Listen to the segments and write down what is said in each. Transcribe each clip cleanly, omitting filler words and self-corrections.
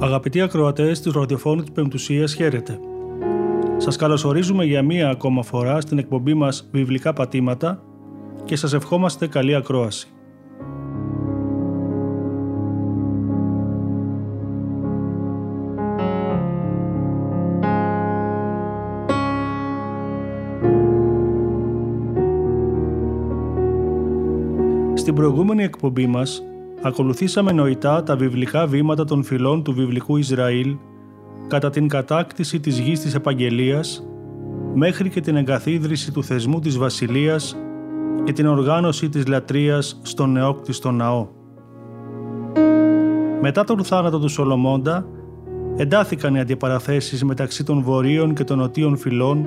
Αγαπητοί ακροατές του Ραδιοφώνου της Πεμπτουσίας, χαίρετε. Σας καλωσορίζουμε για μία ακόμα φορά στην εκπομπή μας Βιβλικά πατήματα και σας ευχόμαστε καλή ακρόαση. Στην προηγούμενη εκπομπή μας ακολουθήσαμε νοητά τα βιβλικά βήματα των φυλών του βιβλικού Ισραήλ κατά την κατάκτηση της γης της Επαγγελίας μέχρι και την εγκαθίδρυση του θεσμού της Βασιλείας και την οργάνωση της λατρείας στον νεόκτιστο ναό. Μετά τον θάνατο του Σολομώντα εντάθηκαν οι αντιπαραθέσεις μεταξύ των βορείων και των νοτίων φυλών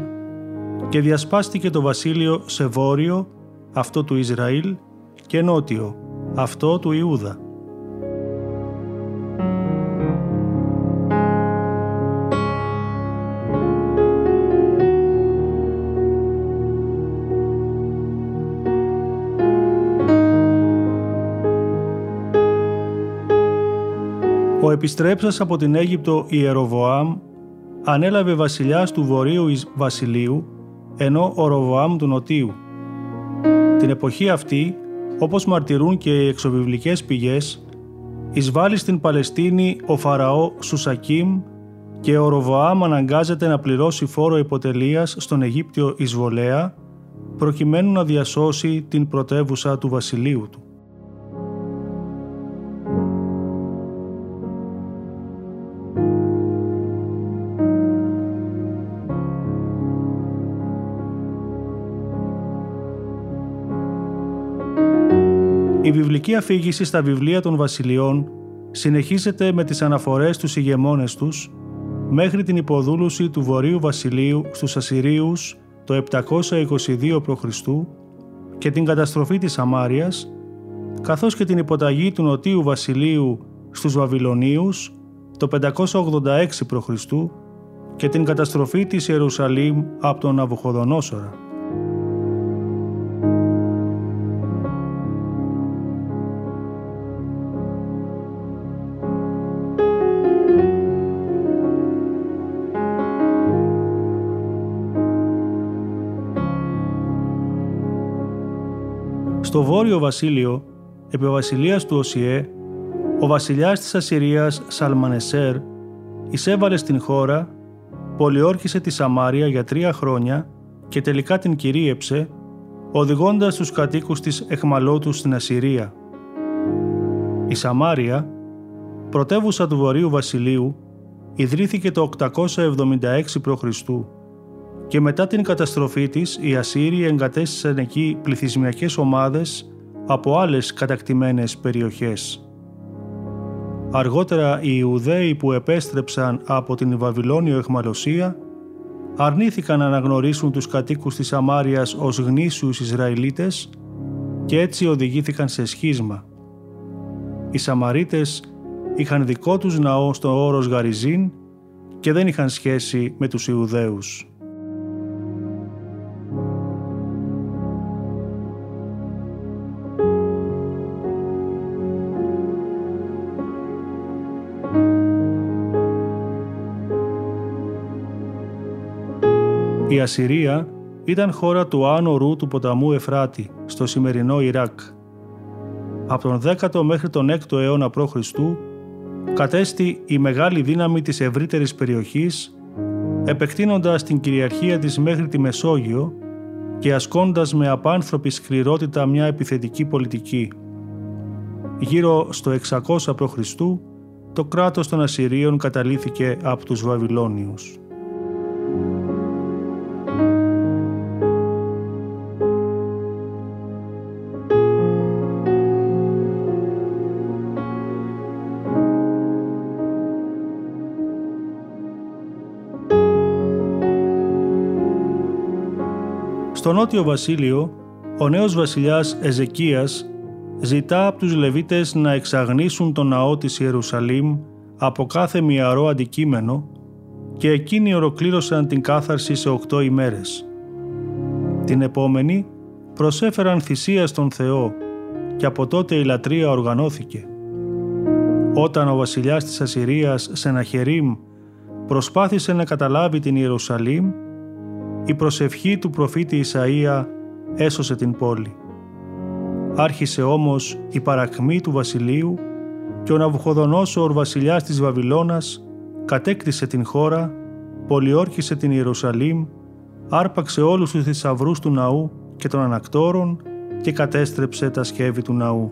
και διασπάστηκε το βασίλειο σε βόρειο, αυτό του Ισραήλ, και νότιο, αυτό του Ιούδα. Ο επιστρέψας από την Αίγυπτο Ιεροβοάμ ανέλαβε βασιλιάς του Βορείου Βασιλείου, ενώ ο Ροβοάμ του Νοτίου. Την εποχή αυτή, όπως μαρτυρούν και οι εξωβιβλικές πηγές, εισβάλλει στην Παλαιστίνη ο Φαραώ Σουσακίμ και ο Ροβοάμ αναγκάζεται να πληρώσει φόρο υποτελείας στον Αιγύπτιο εισβολέα, προκειμένου να διασώσει την πρωτεύουσα του βασιλείου του. Η βιβλική αφήγηση στα βιβλία των βασιλειών συνεχίζεται με τις αναφορές τους ηγεμόνες τους μέχρι την υποδούλωση του Βορείου Βασιλείου στους Ασσυρίους το 722 π.Χ. και την καταστροφή της Σαμάριας, καθώς και την υποταγή του Νοτίου Βασιλείου στους Βαβυλωνίους το 586 π.Χ. και την καταστροφή της Ιερουσαλήμ από τον Ναβουχοδονόσορα. Στο Βόρειο Βασίλειο, επί βασιλείας του Οσιέ, ο βασιλιάς της Ασσυρίας Σαλμανεσέρ εισέβαλε στην χώρα, πολιόρκησε τη Σαμάρια για 3 χρόνια και τελικά την κυρίεψε, οδηγώντας τους κατοίκους της αιχμαλώτους στην Ασσυρία. Η Σαμάρια, πρωτεύουσα του Βορείου Βασιλείου, ιδρύθηκε το 876 π.Χ. και μετά την καταστροφή της, οι Ασσύριοι εγκατέστησαν εκεί πληθυσμιακές ομάδες από άλλες κατακτημένες περιοχές. Αργότερα οι Ιουδαίοι που επέστρεψαν από την Βαβυλώνιο αιχμαλωσία αρνήθηκαν να αναγνωρίσουν τους κατοίκους της Σαμάριας ως γνήσιους Ισραηλίτες και έτσι οδηγήθηκαν σε σχίσμα. Οι Σαμαρείτες είχαν δικό τους ναό στο όρος Γαριζίν και δεν είχαν σχέση με τους Ιουδαίους. Η Ασσυρία ήταν χώρα του άνω ρου του ποταμού Εφράτη, στο σημερινό Ιράκ. Από τον 10ο μέχρι τον 6ο αιώνα π.Χ. κατέστη η μεγάλη δύναμη της ευρύτερης περιοχής, επεκτείνοντας την κυριαρχία της μέχρι τη Μεσόγειο, και ασκώντας με απάνθρωπη σκληρότητα μια επιθετική πολιτική. Γύρω στο 600 π.Χ. το κράτος των Ασσυρίων καταλύθηκε από τους Βαβυλώνιους. Στο νότιο βασίλειο, ο νέος βασιλιάς Εζεκίας ζητά από τους Λεβίτες να εξαγνίσουν τον ναό της Ιερουσαλήμ από κάθε μυαρό αντικείμενο και εκείνοι ολοκλήρωσαν την κάθαρση σε 8 ημέρες. Την επόμενη προσέφεραν θυσία στον Θεό και από τότε η λατρεία οργανώθηκε. Όταν ο βασιλιάς της Ασσυρίας Σεναχερίμ προσπάθησε να καταλάβει την Ιερουσαλήμ, η προσευχή του προφήτη Ισαΐα έσωσε την πόλη. Άρχισε όμως η παρακμή του βασιλείου και ο Ναβουχοδονόσορ βασιλιάς της Βαβυλώνας κατέκτησε την χώρα, πολιόρκησε την Ιερουσαλήμ, άρπαξε όλους τους θησαυρούς του ναού και των ανακτόρων και κατέστρεψε τα σκεύη του ναού.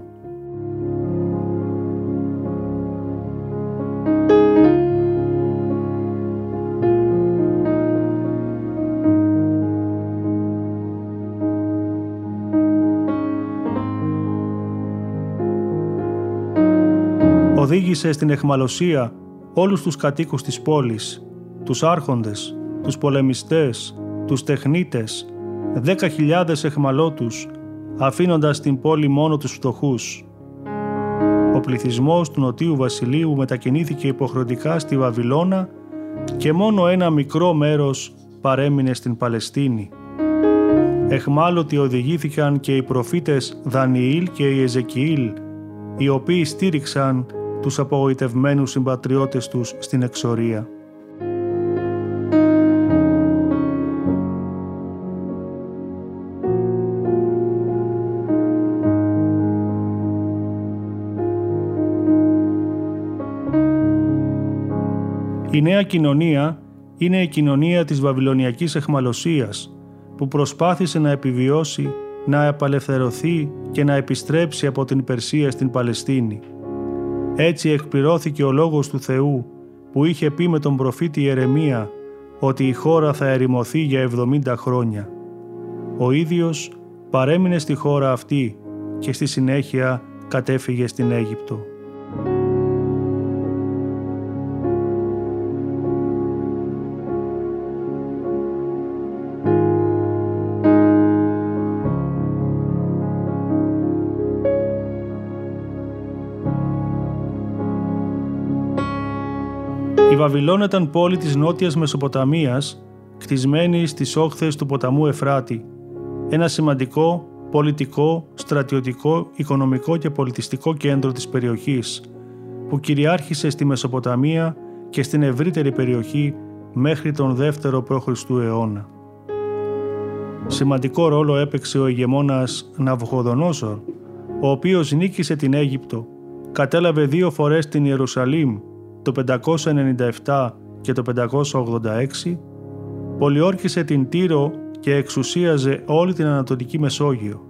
Οδήγησε στην αιχμαλωσία όλους τους κατοίκους της πόλης, τους άρχοντες, τους πολεμιστές, τους τεχνίτες, 10.000 αιχμαλώτους, αφήνοντας την πόλη μόνο τους φτωχούς. Ο πληθυσμός του νοτίου βασιλείου μετακινήθηκε υποχρεωτικά στη Βαβυλώνα και μόνο ένα μικρό μέρος παρέμεινε στην Παλαιστίνη. Αιχμάλωτοι οδηγήθηκαν και οι προφήτες Δανιήλ και Ιεζεκιήλ, οι οποίοι στήριξαν τους απογοητευμένους συμπατριώτες τους στην εξορία. Η νέα κοινωνία είναι η κοινωνία της βαβυλωνιακής αιχμαλωσίας που προσπάθησε να επιβιώσει, να απελευθερωθεί και να επιστρέψει από την Περσία στην Παλαιστίνη. Έτσι εκπληρώθηκε ο λόγος του Θεού που είχε πει με τον προφήτη Ιερεμία ότι η χώρα θα ερημωθεί για 70 χρόνια. Ο ίδιος παρέμεινε στη χώρα αυτή και στη συνέχεια κατέφυγε στην Αίγυπτο. Η Βαβυλών ήταν πόλη της νότιας Μεσοποταμίας, κτισμένη στις όχθες του ποταμού Εφράτη. Ένα σημαντικό πολιτικό, στρατιωτικό, οικονομικό και πολιτιστικό κέντρο της περιοχής, που κυριάρχησε στη Μεσοποταμία και στην ευρύτερη περιοχή μέχρι τον 2ο π.Χ. αιώνα. Σημαντικό ρόλο έπαιξε ο ηγεμόνας Ναβουχοδονόσορ, ο οποίος νίκησε την Αίγυπτο, κατέλαβε 2 φορές την Ιερουσαλήμ, το 597 και το 586, πολιόρκησε την Τύρο και εξουσίαζε όλη την Ανατολική Μεσόγειο.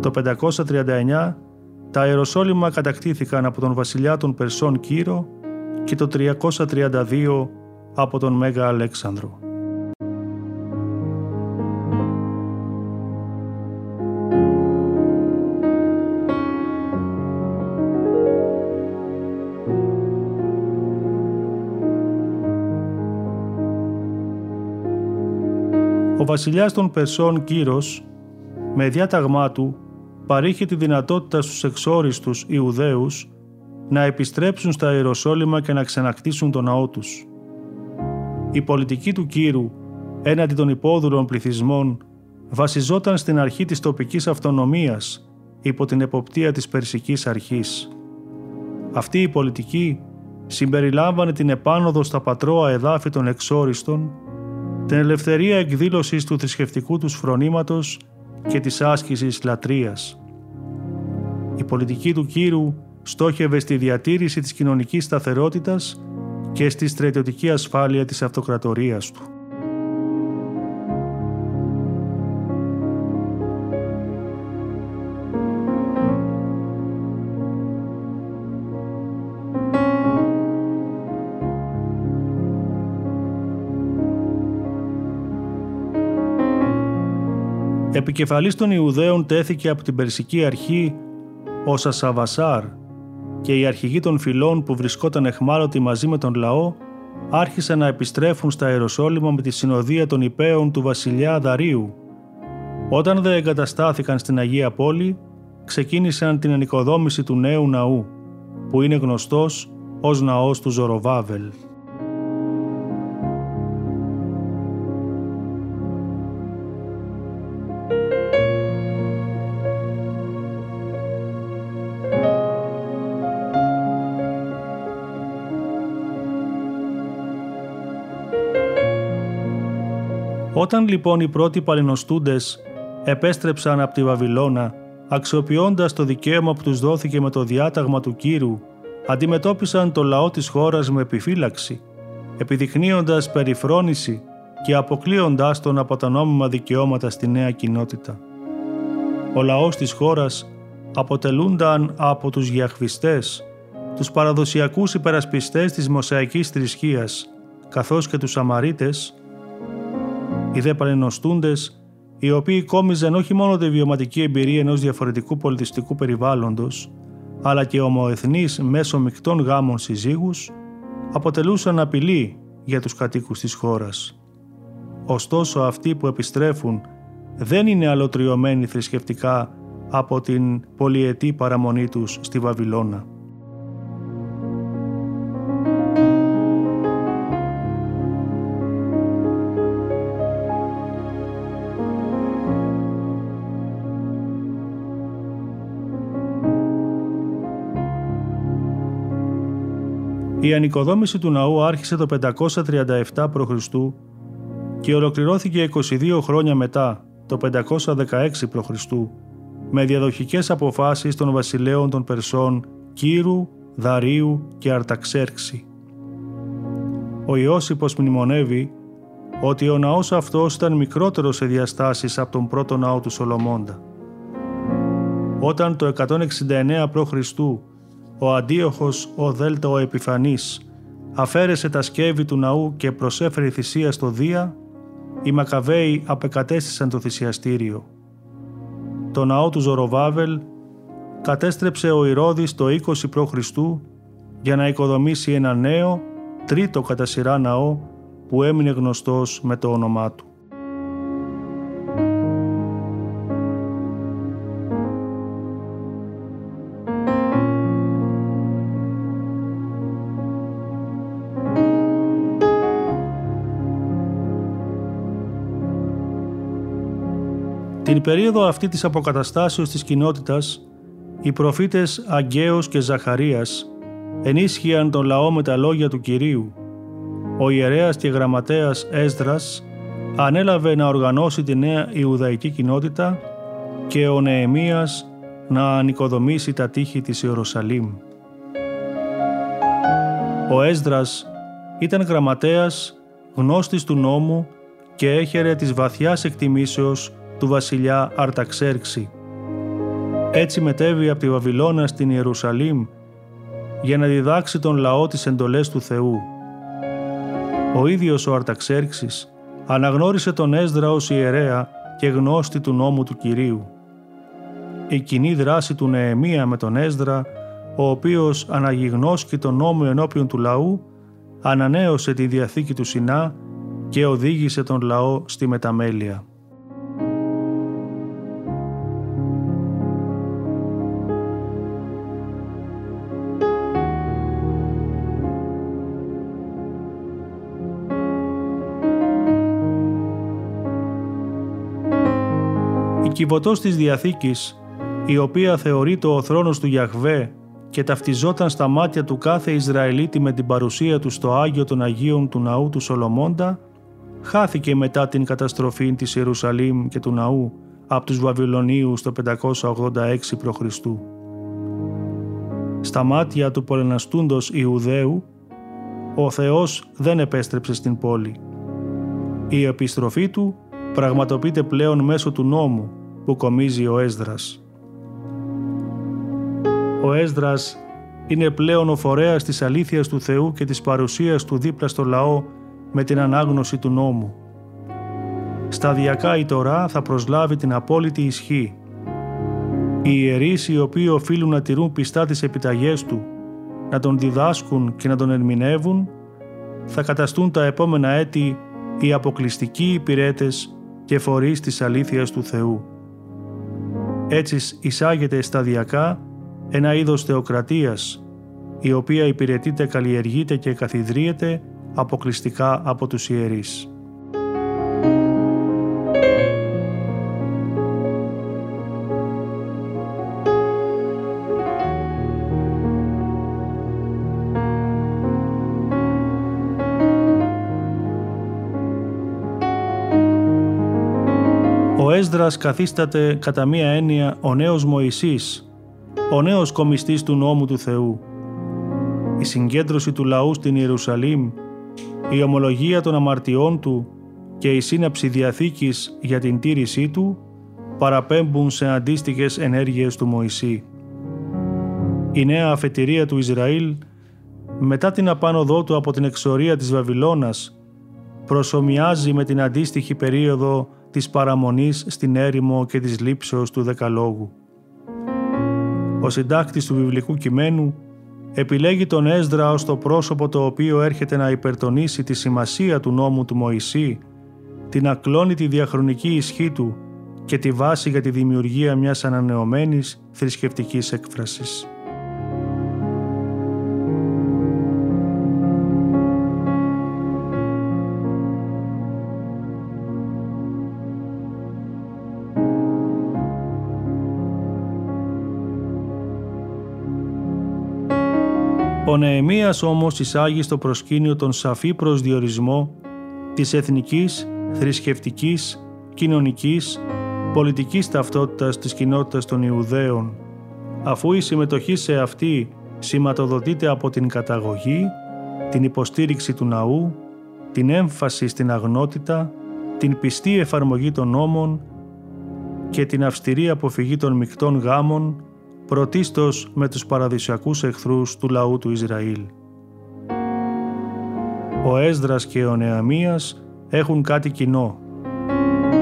Το 539 τα Ιεροσόλυμα κατακτήθηκαν από τον βασιλιά των Περσών Κύρο και το 332 από τον Μέγα Αλέξανδρο. Ο βασιλιάς των Περσών Κύρος, με διάταγμά του, παρήχε τη δυνατότητα στους εξόριστους Ιουδαίους να επιστρέψουν στα Ιεροσόλυμα και να ξανακτήσουν τον ναό τους. Η πολιτική του Κύρου έναντι των υπόδουλων πληθυσμών βασιζόταν στην αρχή της τοπικής αυτονομίας υπό την εποπτεία της Περσικής Αρχής. Αυτή η πολιτική συμπεριλάμβανε την επάνωδο στα πατρόα εδάφη των εξόριστων, την ελευθερία εκδήλωσης του θρησκευτικού τους φρονήματος και της άσκησης λατρείας. Η πολιτική του Κύρου στόχευε στη διατήρηση της κοινωνικής σταθερότητας και στη στρατιωτική ασφάλεια της αυτοκρατορίας του. Επικεφαλής των Ιουδαίων τέθηκε από την Περσική αρχή ως Ασαβασάρ και οι αρχηγοί των φυλών που βρισκόταν αιχμάλωτοι μαζί με τον λαό άρχισαν να επιστρέφουν στα Ιεροσόλυμα με τη συνοδεία των υπέων του βασιλιά Δαρίου. Όταν δε εγκαταστάθηκαν στην Αγία Πόλη, ξεκίνησαν την ενοικοδόμηση του νέου ναού, που είναι γνωστός ως ναός του Ζοροβάβελ. Όταν λοιπόν οι πρώτοι παλαινοστούντες επέστρεψαν από τη Βαβυλώνα, αξιοποιώντας το δικαίωμα που τους δόθηκε με το διάταγμα του Κύρου, αντιμετώπισαν το λαό της χώρας με επιφύλαξη, επιδεικνύοντας περιφρόνηση και αποκλείοντάς τον από τα νόμιμα δικαιώματα στη νέα κοινότητα. Ο λαός της χώρας αποτελούνταν από τους γιαχβιστές, τους παραδοσιακούς υπερασπιστές της μοσαϊκής θρησκείας, καθώς και τους Σαμαρίτες, οι δε παλαινοστούντες, οι οποίοι κόμιζαν όχι μόνο τη βιωματική εμπειρία ενός διαφορετικού πολιτιστικού περιβάλλοντος, αλλά και ομοεθνείς μέσω μεικτών γάμων συζύγους, αποτελούσαν απειλή για τους κατοίκους της χώρας. Ωστόσο, αυτοί που επιστρέφουν δεν είναι αλωτριωμένοι θρησκευτικά από την πολυετή παραμονή τους στη Βαβυλώνα. Η ανοικοδόμηση του ναού άρχισε το 537 π.Χ. και ολοκληρώθηκε 22 χρόνια μετά, το 516 π.Χ., με διαδοχικές αποφάσεις των βασιλέων των Περσών Κύρου, Δαρίου και Αρταξέρξη. Ο Ιώσιπος μνημονεύει ότι ο ναός αυτός ήταν μικρότερο σε διαστάσεις από τον πρώτο ναό του Σολομώντα. Όταν το 169 π.Χ. ο Αντίοχος ο Δέλτα ο Επιφανής αφαίρεσε τα σκεύη του ναού και προσέφερε θυσία στο Δία, οι Μακαβαίοι απεκατέστησαν το θυσιαστήριο. Το ναό του Ζοροβάβελ κατέστρεψε ο Ηρώδης το 20 π.Χ. για να οικοδομήσει ένα νέο, τρίτο κατά σειρά ναό που έμεινε γνωστός με το όνομά του. Την περίοδο αυτή της αποκαταστάσεως της κοινότητας, οι προφήτες Αγκαίος και Ζαχαρίας ενίσχυαν τον λαό με τα λόγια του Κυρίου. Ο ιερέας και γραμματέας Έσδρας ανέλαβε να οργανώσει τη νέα Ιουδαϊκή κοινότητα και ο Νεεμίας να ανοικοδομήσει τα τείχη της Ιερουσαλήμ. Ο Έσδρας ήταν γραμματέας, γνώστης του νόμου και έχερε της βαθιάς εκτιμήσεως του βασιλιά Αρταξέρξη. Έτσι μετέβη από τη Βαβυλώνα στην Ιερουσαλήμ για να διδάξει τον λαό τις εντολές του Θεού. Ο ίδιος ο Αρταξέρξης αναγνώρισε τον Έσδρα ως ιερέα και γνώστη του νόμου του Κυρίου. Η κοινή δράση του Νεεμία με τον Έσδρα, ο οποίος αναγιγνώσκει τον νόμο ενώπιον του λαού, ανανέωσε τη Διαθήκη του Σινά και οδήγησε τον λαό στη μεταμέλεια. Ο κυβωτός της Διαθήκης, η οποία θεωρείται ο θρόνος του Γιαχβέ και ταυτιζόταν στα μάτια του κάθε Ισραηλίτη με την παρουσία του στο Άγιο των Αγίων του Ναού του Σολομώντα, χάθηκε μετά την καταστροφή της Ιερουσαλήμ και του Ναού από τους Βαβυλωνίους το 586 π.Χ. Στα μάτια του πολεναστούντος Ιουδαίου, ο Θεός δεν επέστρεψε στην πόλη. Η επιστροφή του πραγματοποιείται πλέον μέσω του νόμου που κομίζει ο Έσδρας. Ο Έσδρας είναι πλέον ο φορέας της αλήθειας του Θεού και της παρουσίας του δίπλα στο λαό με την ανάγνωση του νόμου. Σταδιακά η Τωρά θα προσλάβει την απόλυτη ισχύ. Οι ιερείς οι οποίοι οφείλουν να τηρούν πιστά τις επιταγές του, να τον διδάσκουν και να τον ερμηνεύουν, θα καταστούν τα επόμενα έτη οι αποκλειστικοί υπηρέτες και φορείς της αλήθειας του Θεού. Έτσι εισάγεται σταδιακά ένα είδος θεοκρατίας, η οποία υπηρετείται, καλλιεργείται και καθιδρύεται αποκλειστικά από τους ιερείς. Ο Έσδρας καθίσταται κατά μία έννοια ο νέος Μωυσής, ο νέος κομιστής του νόμου του Θεού. Η συγκέντρωση του λαού στην Ιερουσαλήμ, η ομολογία των αμαρτιών του και η σύναψη διαθήκης για την τήρησή του παραπέμπουν σε αντίστοιχες ενέργειες του Μωυσή. Η νέα αφετηρία του Ισραήλ, μετά την απάνοδό του από την εξορία της Βαβυλώνας, προσομοιάζει με την αντίστοιχη περίοδο της παραμονής στην έρημο και της λήψεως του Δεκαλόγου. Ο συντάκτης του βιβλικού κειμένου επιλέγει τον Έσδρα ως το πρόσωπο το οποίο έρχεται να υπερτονίσει τη σημασία του νόμου του Μωυσή, την ακλόνητη διαχρονική ισχύ του και τη βάση για τη δημιουργία μιας ανανεωμένης θρησκευτικής έκφρασης. Ο Νεεμίας όμως εισάγει στο προσκήνιο τον σαφή προσδιορισμό της εθνικής, θρησκευτικής, κοινωνικής, πολιτικής ταυτότητας της κοινότητας των Ιουδαίων, αφού η συμμετοχή σε αυτή σηματοδοτείται από την καταγωγή, την υποστήριξη του ναού, την έμφαση στην αγνότητα, την πιστή εφαρμογή των νόμων και την αυστηρή αποφυγή των μεικτών γάμων, πρωτίστως με τους παραδοσιακούς εχθρούς του λαού του Ισραήλ. Ο Έσδρας και ο Νεεμίας έχουν κάτι κοινό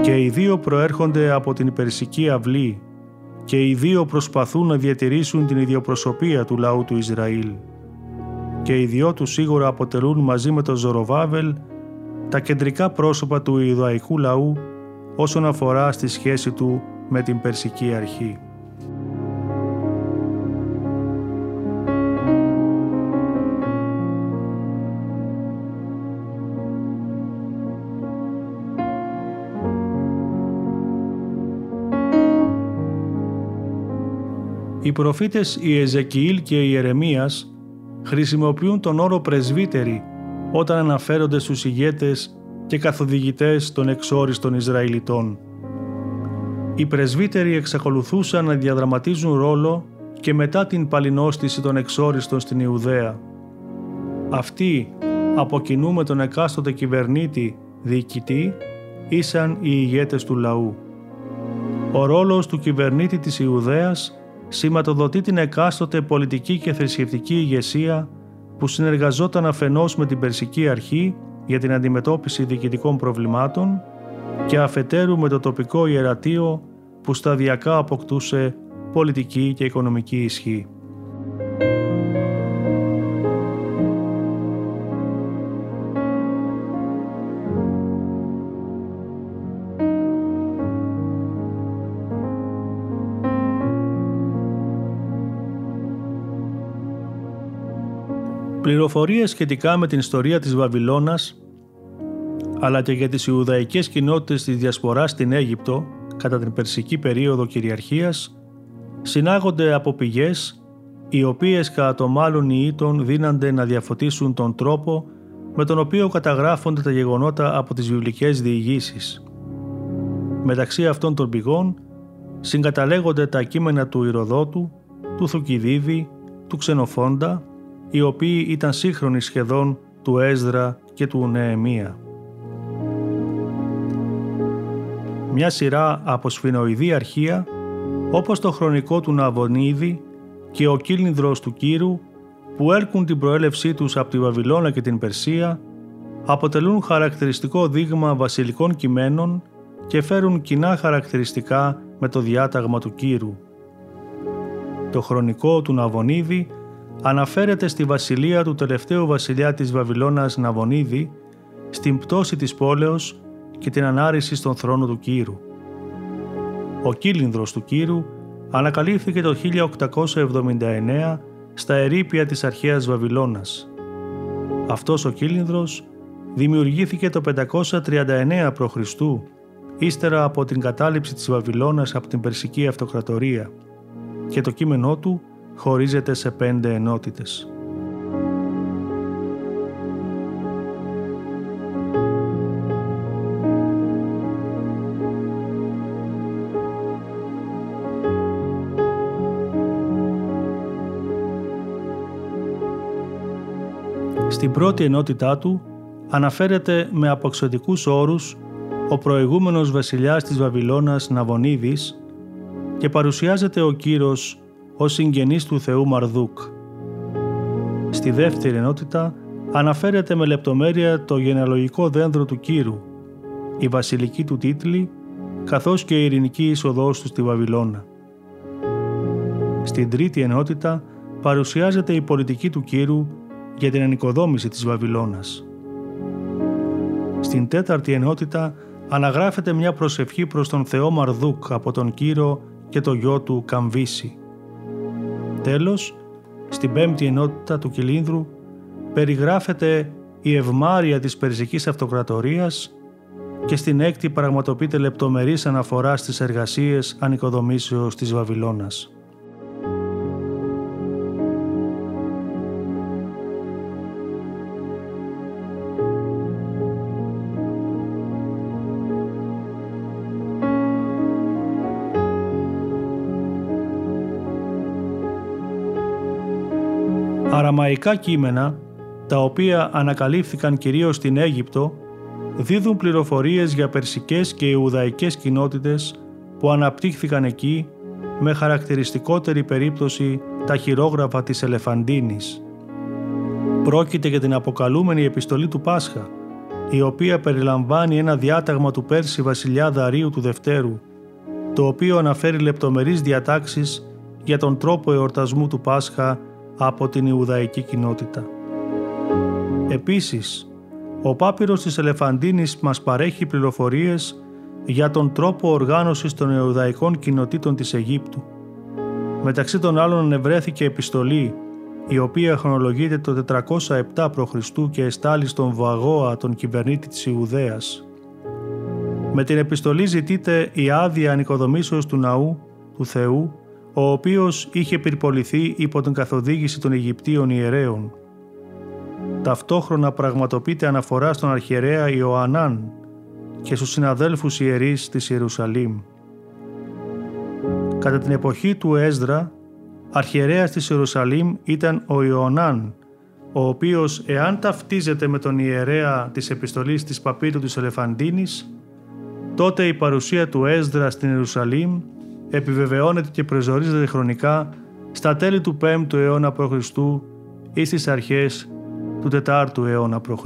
και οι δύο προέρχονται από την Περσική αυλή και οι δύο προσπαθούν να διατηρήσουν την ιδιοπροσωπία του λαού του Ισραήλ και οι δυο τους σίγουρα αποτελούν μαζί με τον Ζοροβάβελ τα κεντρικά πρόσωπα του Ιουδαϊκού λαού όσον αφορά στη σχέση του με την Περσική αρχή. Οι προφήτες Ιεζεκιήλ και Ιερεμίας χρησιμοποιούν τον όρο πρεσβύτεροι όταν αναφέρονται στους ηγέτες και καθοδηγητές των εξόριστων Ισραηλιτών. Οι πρεσβύτεροι εξακολουθούσαν να διαδραματίζουν ρόλο και μετά την παλινόστηση των εξόριστων στην Ιουδαία. Αυτοί, από κοινού με τον εκάστοτε κυβερνήτη διοικητή, ήσαν οι ηγέτες του λαού. Ο ρόλος του κυβερνήτη της Ιουδαίας σηματοδοτεί την εκάστοτε πολιτική και θρησκευτική ηγεσία που συνεργαζόταν αφενός με την Περσική Αρχή για την αντιμετώπιση διοικητικών προβλημάτων και αφετέρου με το τοπικό ιερατείο που σταδιακά αποκτούσε πολιτική και οικονομική ισχύ. Πληροφορίες σχετικά με την ιστορία της Βαβυλώνας αλλά και για τις Ιουδαϊκές κοινότητες της Διασποράς στην Αίγυπτο κατά την Περσική περίοδο κυριαρχίας συνάγονται από πηγές οι οποίες κατά το μάλλον Ιήτων δύνανται να διαφωτίσουν τον τρόπο με τον οποίο καταγράφονται τα γεγονότα από τις βιβλικές διηγήσεις. Μεταξύ αυτών των πηγών συγκαταλέγονται τα κείμενα του Ηροδότου, του Θουκυδίδη, του Ξενοφόντα, οι οποίοι ήταν σύγχρονοι σχεδόν του Έσδρα και του Νεεμία. Μια σειρά από σφινοειδή αρχεία, όπως το χρονικό του Ναβονίδη και ο Κύλινδρος του Κύρου, που έλκουν την προέλευσή τους από τη Βαβυλώνα και την Περσία, αποτελούν χαρακτηριστικό δείγμα βασιλικών κειμένων και φέρουν κοινά χαρακτηριστικά με το διάταγμα του Κύρου. Το χρονικό του Ναβονίδη αναφέρεται στη βασιλεία του τελευταίου βασιλιά της Βαβυλώνας Ναβονίδη, στην πτώση της πόλεως και την ανάρρηση στον θρόνο του Κύρου. Ο Κύλινδρος του Κύρου ανακαλύφθηκε το 1879 στα ερείπια της αρχαίας Βαβυλώνας. Αυτός ο Κύλινδρος δημιουργήθηκε το 539 π.Χ. ύστερα από την κατάληψη της Βαβυλώνας από την Περσική Αυτοκρατορία και το κείμενό του χωρίζεται σε 5 ενότητες. Στην πρώτη ενότητά του αναφέρεται με αποξωτικούς όρους ο προηγούμενος βασιλιάς της Βαβυλώνας Ναβονίδης και παρουσιάζεται ο Κύρος ως συγγενής του θεού Μαρδούκ. Στη δεύτερη ενότητα αναφέρεται με λεπτομέρεια το γενεαλογικό δέντρο του Κύρου, η βασιλική του τίτλη, καθώς και η ειρηνική είσοδός του στη Βαβυλώνα. Στην τρίτη ενότητα παρουσιάζεται η πολιτική του Κύρου για την ανοικοδόμηση της Βαβυλώνας. Στην τέταρτη ενότητα αναγράφεται μια προσευχή προς τον θεό Μαρδούκ από τον Κύρο και το γιο του Καμβίση. Τέλος, στην πέμπτη ενότητα του Κυλίνδρου περιγράφεται η ευμάρεια της Περσικής Αυτοκρατορίας και στην έκτη πραγματοποιείται λεπτομερής αναφορά στις εργασίες ανοικοδομήσεως της Βαβυλώνας. Αραμαϊκά κείμενα, τα οποία ανακαλύφθηκαν κυρίως στην Αίγυπτο, δίδουν πληροφορίες για περσικές και ιουδαϊκές κοινότητες που αναπτύχθηκαν εκεί, με χαρακτηριστικότερη περίπτωση τα χειρόγραφα της Ελεφαντίνης. Πρόκειται για την αποκαλούμενη επιστολή του Πάσχα, η οποία περιλαμβάνει ένα διάταγμα του Πέρση βασιλιά Δαρίου του Δευτέρου, το οποίο αναφέρει λεπτομερείς διατάξεις για τον τρόπο εορτασμού του Πάσχα από την Ιουδαϊκή κοινότητα. Επίσης, ο πάπυρος της Ελεφαντίνης μας παρέχει πληροφορίες για τον τρόπο οργάνωσης των Ιουδαϊκών κοινοτήτων της Αιγύπτου. Μεταξύ των άλλων ανεβρέθηκε επιστολή, η οποία χρονολογείται το 407 π.Χ. και εστάλει στον Βαγόα, τον κυβερνήτη της Ιουδαίας. Με την επιστολή ζητείται η άδεια ανοικοδομήσεως του ναού, του Θεού, ο οποίος είχε πυρποληθεί υπό την καθοδήγηση των Αιγυπτίων ιερέων. Ταυτόχρονα πραγματοποιείται αναφορά στον αρχιερέα Ιωανάν και στους συναδέλφους ιερείς της Ιερουσαλήμ. Κατά την εποχή του Έσδρα, αρχιερέας της Ιερουσαλήμ ήταν ο Ιωανάν, ο οποίος, εάν ταυτίζεται με τον ιερέα της επιστολής της Παπύρου της Ελεφαντίνης, τότε η παρουσία του Έσδρα στην Ιερουσαλήμ επιβεβαιώνεται και προσδιορίζεται χρονικά στα τέλη του 5ου αιώνα π.Χ. ή στις αρχές του 4ου αιώνα π.Χ.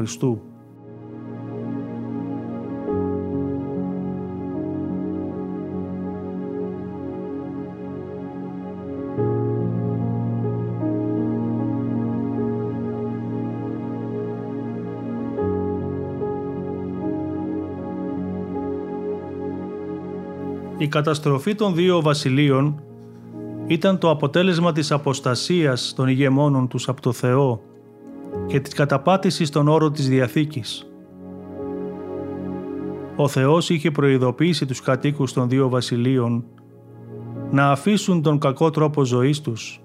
Η καταστροφή των δύο βασιλείων ήταν το αποτέλεσμα της αποστασίας των ηγεμόνων τους από το Θεό και της καταπάτησης των όρων της Διαθήκης. Ο Θεός είχε προειδοποιήσει τους κατοίκους των δύο βασιλείων να αφήσουν τον κακό τρόπο ζωής τους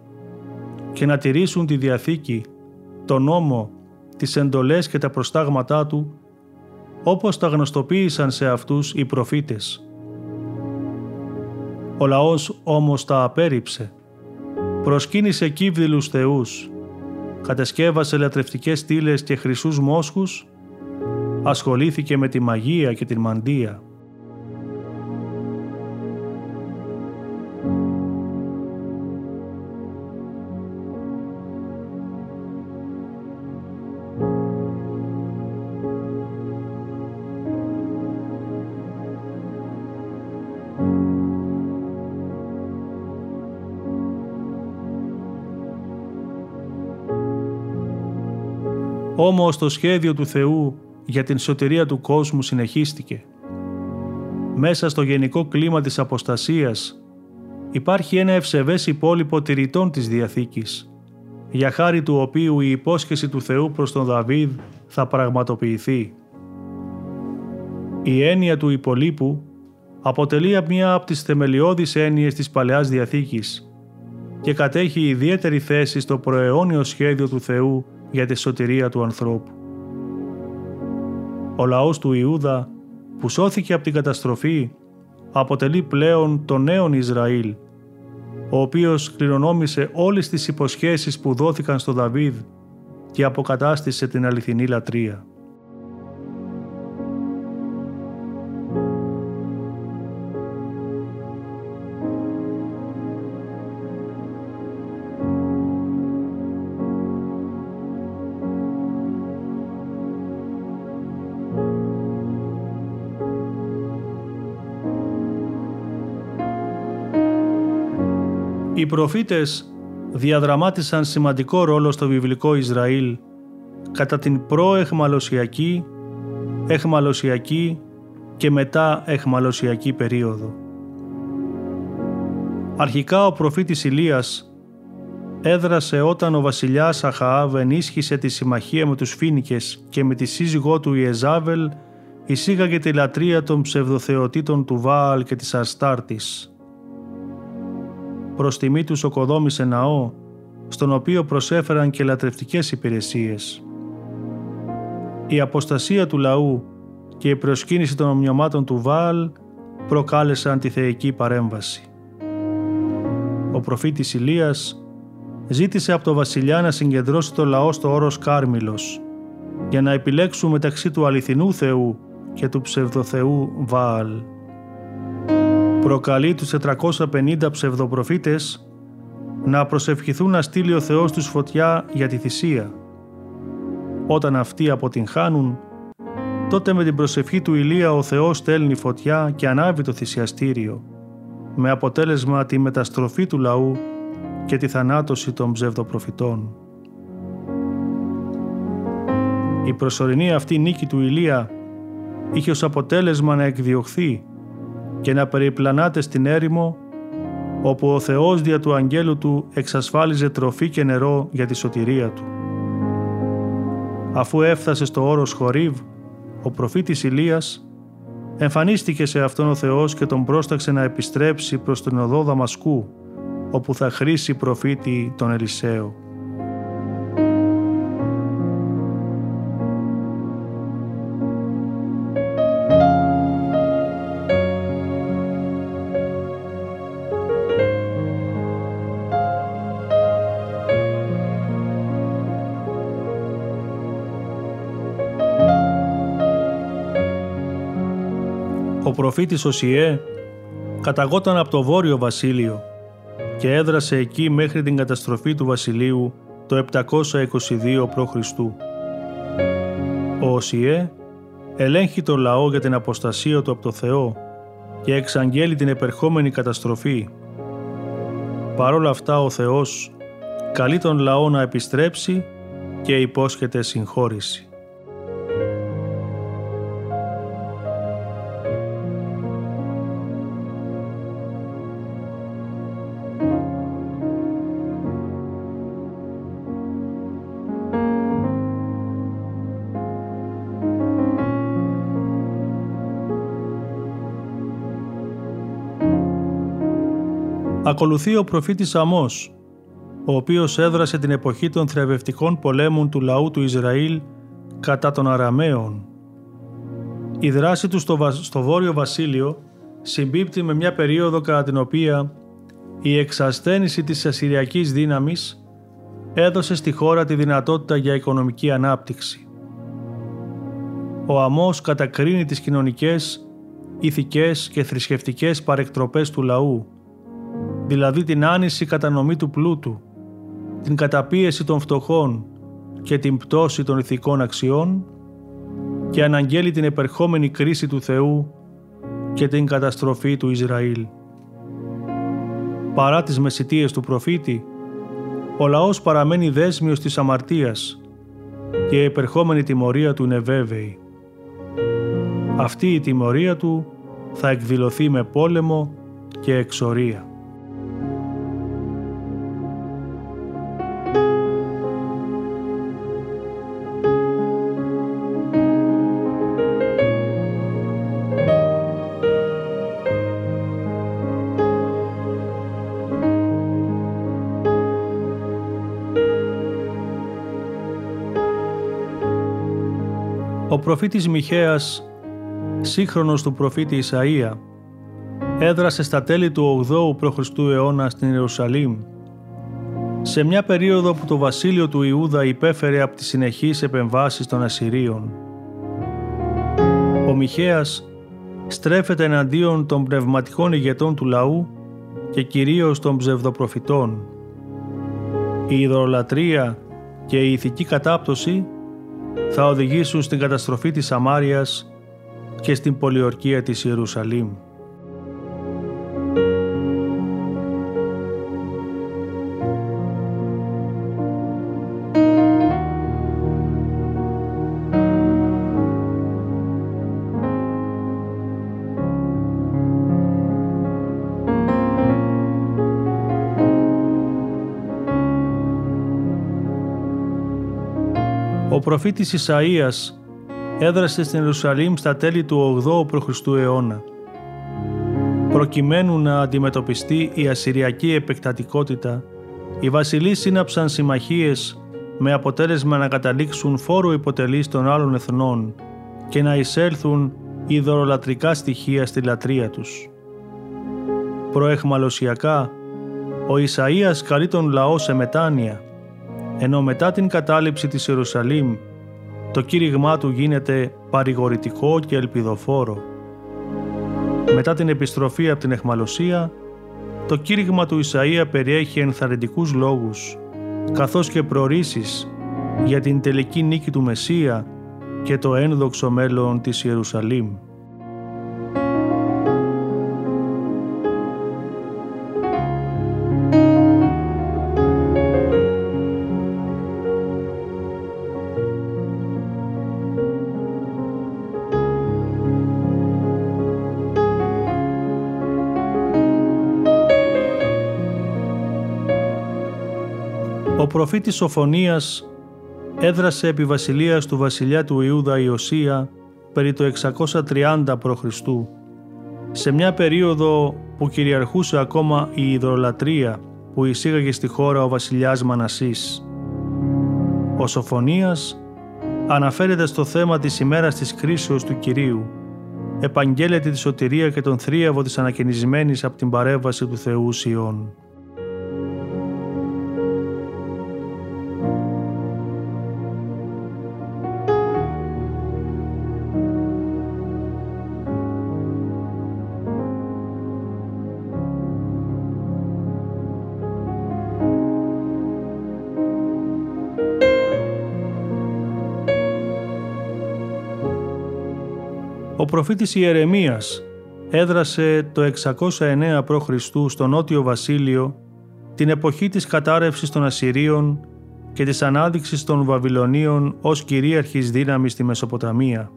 και να τηρήσουν τη Διαθήκη, τον νόμο, τις εντολές και τα προστάγματά του, όπως τα γνωστοποίησαν σε αυτούς οι προφήτες. Ο λαός όμως τα απέρριψε, προσκύνησε κύβδηλους θεούς, κατασκεύασε λατρευτικές στήλες και χρυσούς μόσχους, ασχολήθηκε με τη μαγεία και την μαντεία. Όμως το σχέδιο του Θεού για την σωτηρία του κόσμου συνεχίστηκε. Μέσα στο γενικό κλίμα της αποστασίας υπάρχει ένα ευσεβές υπόλοιπο τηρητών της Διαθήκης, για χάρη του οποίου η υπόσχεση του Θεού προς τον Δαβίδ θα πραγματοποιηθεί. Η έννοια του υπολείπου αποτελεί μία από τις θεμελιώδεις έννοιες της Παλαιάς Διαθήκης και κατέχει ιδιαίτερη θέση στο προαιώνιο σχέδιο του Θεού για τη σωτηρία του ανθρώπου. Ο λαός του Ιούδα, που σώθηκε από την καταστροφή, αποτελεί πλέον το νέο Ισραήλ, ο οποίος κληρονόμησε όλες τις υποσχέσεις που δόθηκαν στον Δαβίδ και αποκατάστησε την αληθινή λατρεία. Οι προφήτες διαδραμάτισαν σημαντικό ρόλο στο βιβλικό Ισραήλ κατά την προεχμαλωσιακή, εχμαλωσιακή και μετά εχμαλωσιακή περίοδο. Αρχικά ο προφήτης Ηλίας έδρασε όταν ο βασιλιάς Αχαάβ ενίσχυσε τη συμμαχία με τους Φίνικες και με τη σύζυγό του Ιεζάβελ εισήγαγε τη λατρεία των ψευδοθεοτήτων του Βάαλ και της Αστάρτης. Προς τιμή τους οικοδόμησε ναό, στον οποίο προσέφεραν και λατρευτικές υπηρεσίες. Η αποστασία του λαού και η προσκύνηση των ομοιωμάτων του Βάαλ προκάλεσαν τη θεϊκή παρέμβαση. Ο προφήτης Ηλίας ζήτησε από το βασιλιά να συγκεντρώσει το λαό στο όρος Κάρμιλος για να επιλέξουν μεταξύ του αληθινού Θεού και του ψευδοθεού Βάαλ. Προκαλεί τους 450 ψευδοπροφήτες να προσευχηθούν να στείλει ο Θεός τους φωτιά για τη θυσία. Όταν αυτοί αποτυγχάνουν, τότε με την προσευχή του Ηλία ο Θεός στέλνει φωτιά και ανάβει το θυσιαστήριο, με αποτέλεσμα τη μεταστροφή του λαού και τη θανάτωση των ψευδοπροφητών. Η προσωρινή αυτή νίκη του Ηλία είχε ως αποτέλεσμα να εκδιωχθεί και να περιπλανάται στην έρημο, όπου ο Θεός δια του αγγέλου του εξασφάλιζε τροφή και νερό για τη σωτηρία του. Αφού έφτασε στο όρος Χορίβ, ο προφήτης Ηλίας εμφανίστηκε σε αυτόν ο Θεός και τον πρόσταξε να επιστρέψει προς την οδό Δαμασκού, όπου θα χρήσει προφήτη τον Ελισαίο. Ο προφήτης Οσιέ καταγόταν από το Βόρειο Βασίλειο και έδρασε εκεί μέχρι την καταστροφή του βασιλείου το 722 π.Χ. Ο Οσιέ ελέγχει το λαό για την αποστασία του από το Θεό και εξαγγέλει την επερχόμενη καταστροφή. Παρ' όλα αυτά ο Θεός καλεί τον λαό να επιστρέψει και υπόσχεται συγχώρηση. Ακολουθεί ο προφήτης Αμώς, ο οποίος έδρασε την εποχή των θρηαβευτικών πολέμων του λαού του Ισραήλ κατά των Αραμαίων. Η δράση του στο Βόρειο Βασίλειο συμπίπτει με μια περίοδο κατά την οποία η εξασθένηση της ασσυριακής δύναμης έδωσε στη χώρα τη δυνατότητα για οικονομική ανάπτυξη. Ο Αμώς κατακρίνει τις κοινωνικές, ηθικές και θρησκευτικές παρεκτροπές του λαού, δηλαδή την άνηση κατανομή του πλούτου, την καταπίεση των φτωχών και την πτώση των ηθικών αξιών, και αναγγέλει την επερχόμενη κρίση του Θεού και την καταστροφή του Ισραήλ. Παρά τις μεσιτείες του προφήτη, ο λαός παραμένει δέσμιος της αμαρτίας και η επερχόμενη τιμωρία του είναι βέβαιη. Αυτή η τιμωρία του θα εκδηλωθεί με πόλεμο και εξορία. Ο προφήτης Μιχαίας, σύγχρονος του προφήτη Ισαΐα, έδρασε στα τέλη του 8ου π.Χ. αιώνα στην Ιερουσαλήμ, σε μια περίοδο που το βασίλειο του Ιούδα υπέφερε από τις συνεχείς επεμβάσεις των Ασσυρίων. Ο Μιχαίας στρέφεται εναντίον των πνευματικών ηγετών του λαού και κυρίως των ψευδοπροφητών. Η ιδωλολατρία και η ηθική κατάπτωση θα οδηγήσουν στην καταστροφή της Σαμάριας και στην πολιορκία της Ιερουσαλήμ. Ο προφήτης Ισαΐας έδρασε στην Ιερουσαλήμ στα τέλη του 8ου π.Χ. αιώνα, προκειμένου να αντιμετωπιστεί η ασσυριακή επεκτατικότητα. Οι βασιλείς σύναψαν συμμαχίες με αποτέλεσμα να καταλήξουν φόρο υποτελής των άλλων εθνών και να εισέλθουν ιδωρολατρικά στοιχεία στη λατρεία τους. Προεχμαλωσιακά, ο Ισαΐας καλεί τον λαό σε μετάνοια, ενώ μετά την κατάληψη της Ιερουσαλήμ το κήρυγμά του γίνεται παρηγορητικό και ελπιδοφόρο. Μετά την επιστροφή από την αιχμαλωσία, το κήρυγμα του Ισαΐα περιέχει ενθαρρυντικούς λόγους, καθώς και προορίσεις για την τελική νίκη του Μεσσία και το ένδοξο μέλλον της Ιερουσαλήμ. Ο προφήτης Σοφωνίας έδρασε επί βασιλείας του βασιλιά του Ιούδα Ιωσία περί το 630 π.Χ. σε μια περίοδο που κυριαρχούσε ακόμα η ιδωλολατρία που εισήγαγε στη χώρα ο βασιλιάς Μανασής. Ο Σοφωνίας αναφέρεται στο θέμα της ημέρας της κρίσεως του Κυρίου, επαγγέλλεται τη σωτηρία και τον θρίαβο της ανακαινισμένης από την παρέμβαση του Θεού Σιών. Ο προφήτης Ιερεμίας έδρασε το 609 π.Χ. στο Νότιο Βασίλειο την εποχή της κατάρρευσης των Ασσυρίων και της ανάδειξης των Βαβυλωνίων ως κυρίαρχης δύναμης στη Μεσοποταμία.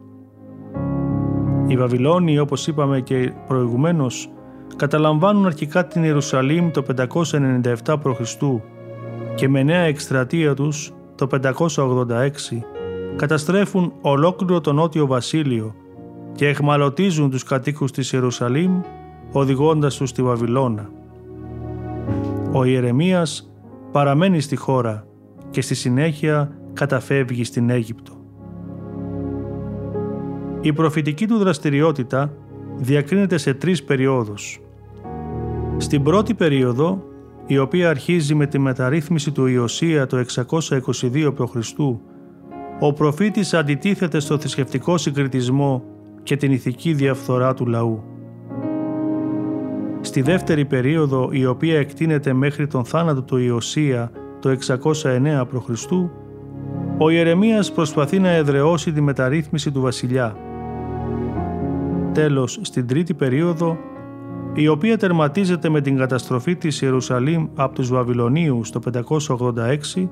Οι Βαβυλώνοι, όπως είπαμε και προηγουμένως, καταλαμβάνουν αρχικά την Ιερουσαλήμ το 597 π.Χ. και με νέα εκστρατεία τους το 586 καταστρέφουν ολόκληρο το Νότιο Βασίλειο και εχμαλωτίζουν τους κατοίκους της Ιερουσαλήμ, οδηγώντας τους στη Βαβυλώνα. Ο Ιερεμίας παραμένει στη χώρα και στη συνέχεια καταφεύγει στην Αίγυπτο. Η προφητική του δραστηριότητα διακρίνεται σε τρεις περιόδους. Στην πρώτη περίοδο, η οποία αρχίζει με τη μεταρρύθμιση του Ιωσία το 622 π.Χ., ο προφήτης αντιτίθεται στο θρησκευτικό συγκριτισμό και την ηθική διαφθορά του λαού. Στη δεύτερη περίοδο, η οποία εκτείνεται μέχρι τον θάνατο του Ιωσία το 609 π.Χ., ο Ιερεμίας προσπαθεί να εδραιώσει τη μεταρρύθμιση του βασιλιά. Τέλος, στην τρίτη περίοδο, η οποία τερματίζεται με την καταστροφή της Ιερουσαλήμ από τους Βαβυλωνίους το 586,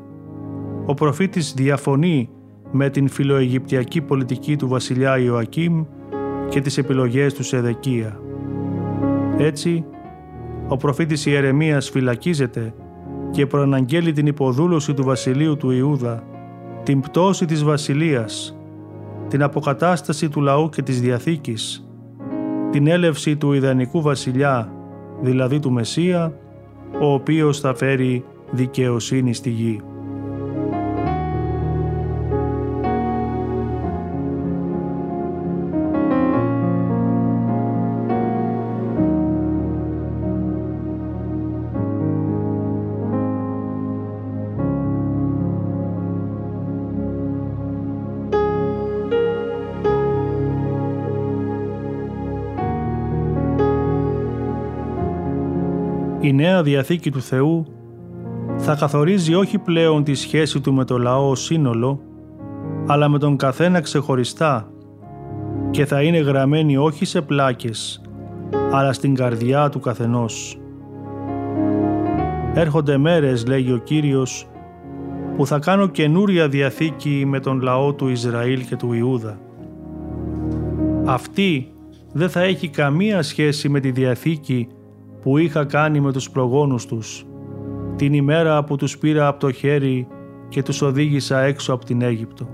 ο προφήτης διαφωνεί με την φιλοαιγυπτιακή πολιτική του βασιλιά Ιωακίμ και τις επιλογές του Σεδεκία. Έτσι, ο προφήτης Ιερεμίας φυλακίζεται και προαναγγέλει την υποδούλωση του βασιλείου του Ιούδα, την πτώση της βασιλείας, την αποκατάσταση του λαού και της Διαθήκης, την έλευση του ιδανικού βασιλιά, δηλαδή του Μεσσία, ο οποίος θα φέρει δικαιοσύνη στη γη. Η Νέα Διαθήκη του Θεού θα καθορίζει όχι πλέον τη σχέση του με το λαό ως σύνολο, αλλά με τον καθένα ξεχωριστά και θα είναι γραμμένη όχι σε πλάκες, αλλά στην καρδιά του καθενός. «Έρχονται μέρες», λέγει ο Κύριος, «που θα κάνω καινούρια Διαθήκη με τον λαό του Ισραήλ και του Ιούδα. Αυτή δεν θα έχει καμία σχέση με τη Διαθήκη που είχα κάνει με τους προγόνους τους, την ημέρα που τους πήρα από το χέρι και τους οδήγησα έξω από την Αίγυπτο.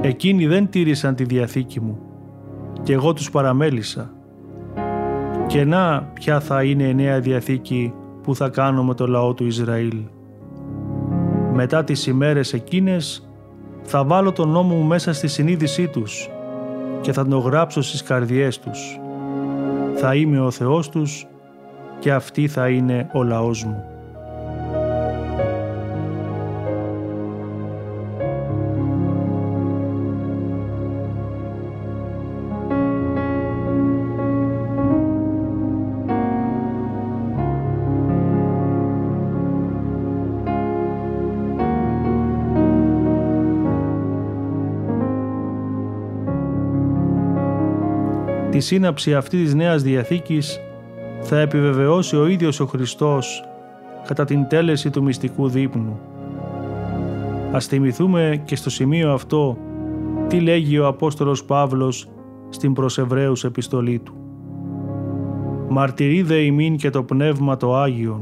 Εκείνοι δεν τήρησαν τη Διαθήκη μου και εγώ τους παραμέλησα. Και να ποια θα είναι η νέα Διαθήκη που θα κάνω με το λαό του Ισραήλ. Μετά τις ημέρες εκείνες θα βάλω τον νόμο μου μέσα στη συνείδησή τους και θα τον γράψω στις καρδιές τους. Θα είμαι ο Θεός τους και αυτή θα είναι ο λαός μου». Τη σύναψη αυτής της Νέας Διαθήκης θα επιβεβαιώσει ο ίδιος ο Χριστός κατά την τέλεση του μυστικού δείπνου. Ας θυμηθούμε και στο σημείο αυτό τι λέγει ο Απόστολος Παύλος στην προς Εβραίους επιστολή του. «Μαρτυρεί δε ημίν και το Πνεύμα το Άγιον.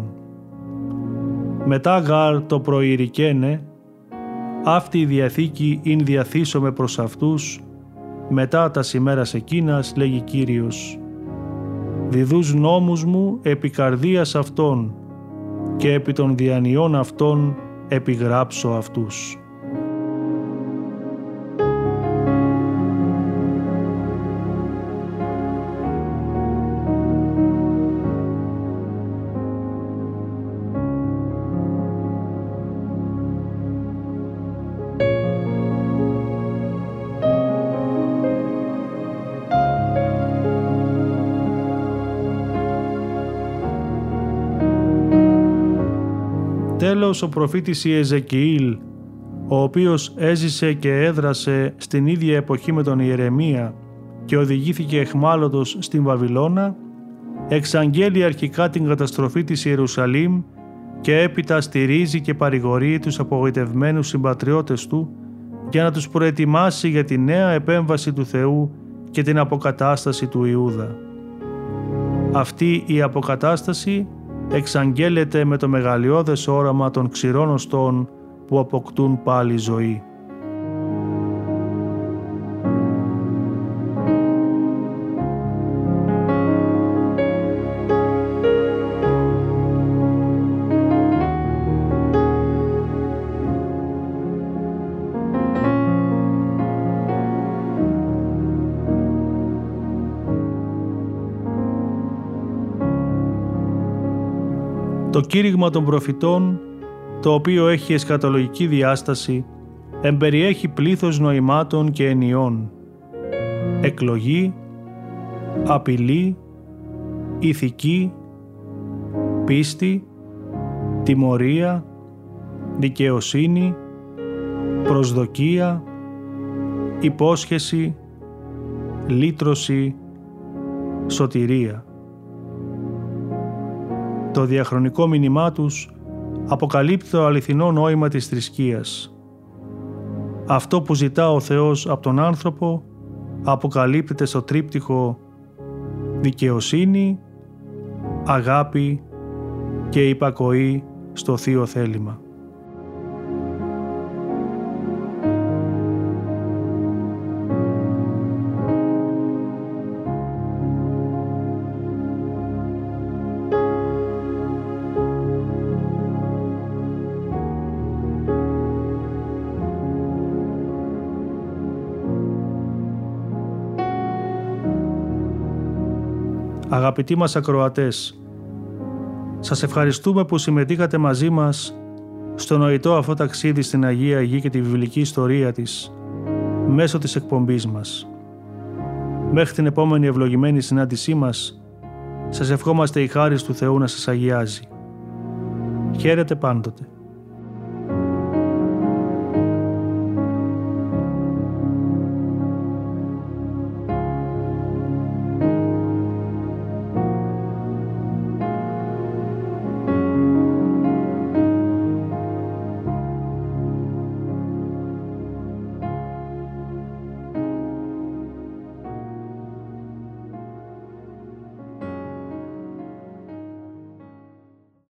Μετά γάρ το προηρικένε, αυτή η Διαθήκη ειν διαθίσομε προς αυτούς, μετά τα σημέρας εκείνας, λέγει Κύριος, διδούς νόμους μου επί καρδίας αυτών και επί των διανοιών αυτών επιγράψω αυτούς». Τέλος, ο προφήτης Ιεζεκιήλ, ο οποίος έζησε και έδρασε στην ίδια εποχή με τον Ιερεμία και οδηγήθηκε αιχμάλωτος στην Βαβυλώνα, εξαγγέλει αρχικά την καταστροφή της Ιερουσαλήμ και έπειτα στηρίζει και παρηγορεί τους απογοητευμένους συμπατριώτες του για να τους προετοιμάσει για τη νέα επέμβαση του Θεού και την αποκατάσταση του Ιούδα. Αυτή η αποκατάσταση εξαγγέλλεται με το μεγαλειώδες όραμα των ξηρών οστών που αποκτούν πάλι ζωή. Το κήρυγμα των προφητών, το οποίο έχει εσκατολογική διάσταση, εμπεριέχει πλήθος νοημάτων και ενιών. Εκλογή, απειλή, ηθική, πίστη, τιμωρία, δικαιοσύνη, προσδοκία, υπόσχεση, λύτρωση, σωτηρία. Το διαχρονικό μήνυμά τους αποκαλύπτει το αληθινό νόημα της θρησκείας. Αυτό που ζητά ο Θεός από τον άνθρωπο αποκαλύπτεται στο τρίπτυχο δικαιοσύνη, αγάπη και υπακοή στο θείο θέλημα. Αγαπητοί μας ακροατές, σας ευχαριστούμε που συμμετείχατε μαζί μας στο νοητό αυτό ταξίδι στην Αγία Γη και τη βιβλική ιστορία της μέσω της εκπομπής μας. Μέχρι την επόμενη ευλογημένη συνάντησή μας, σας ευχόμαστε η χάρις του Θεού να σας αγιάζει. Χαίρετε πάντοτε.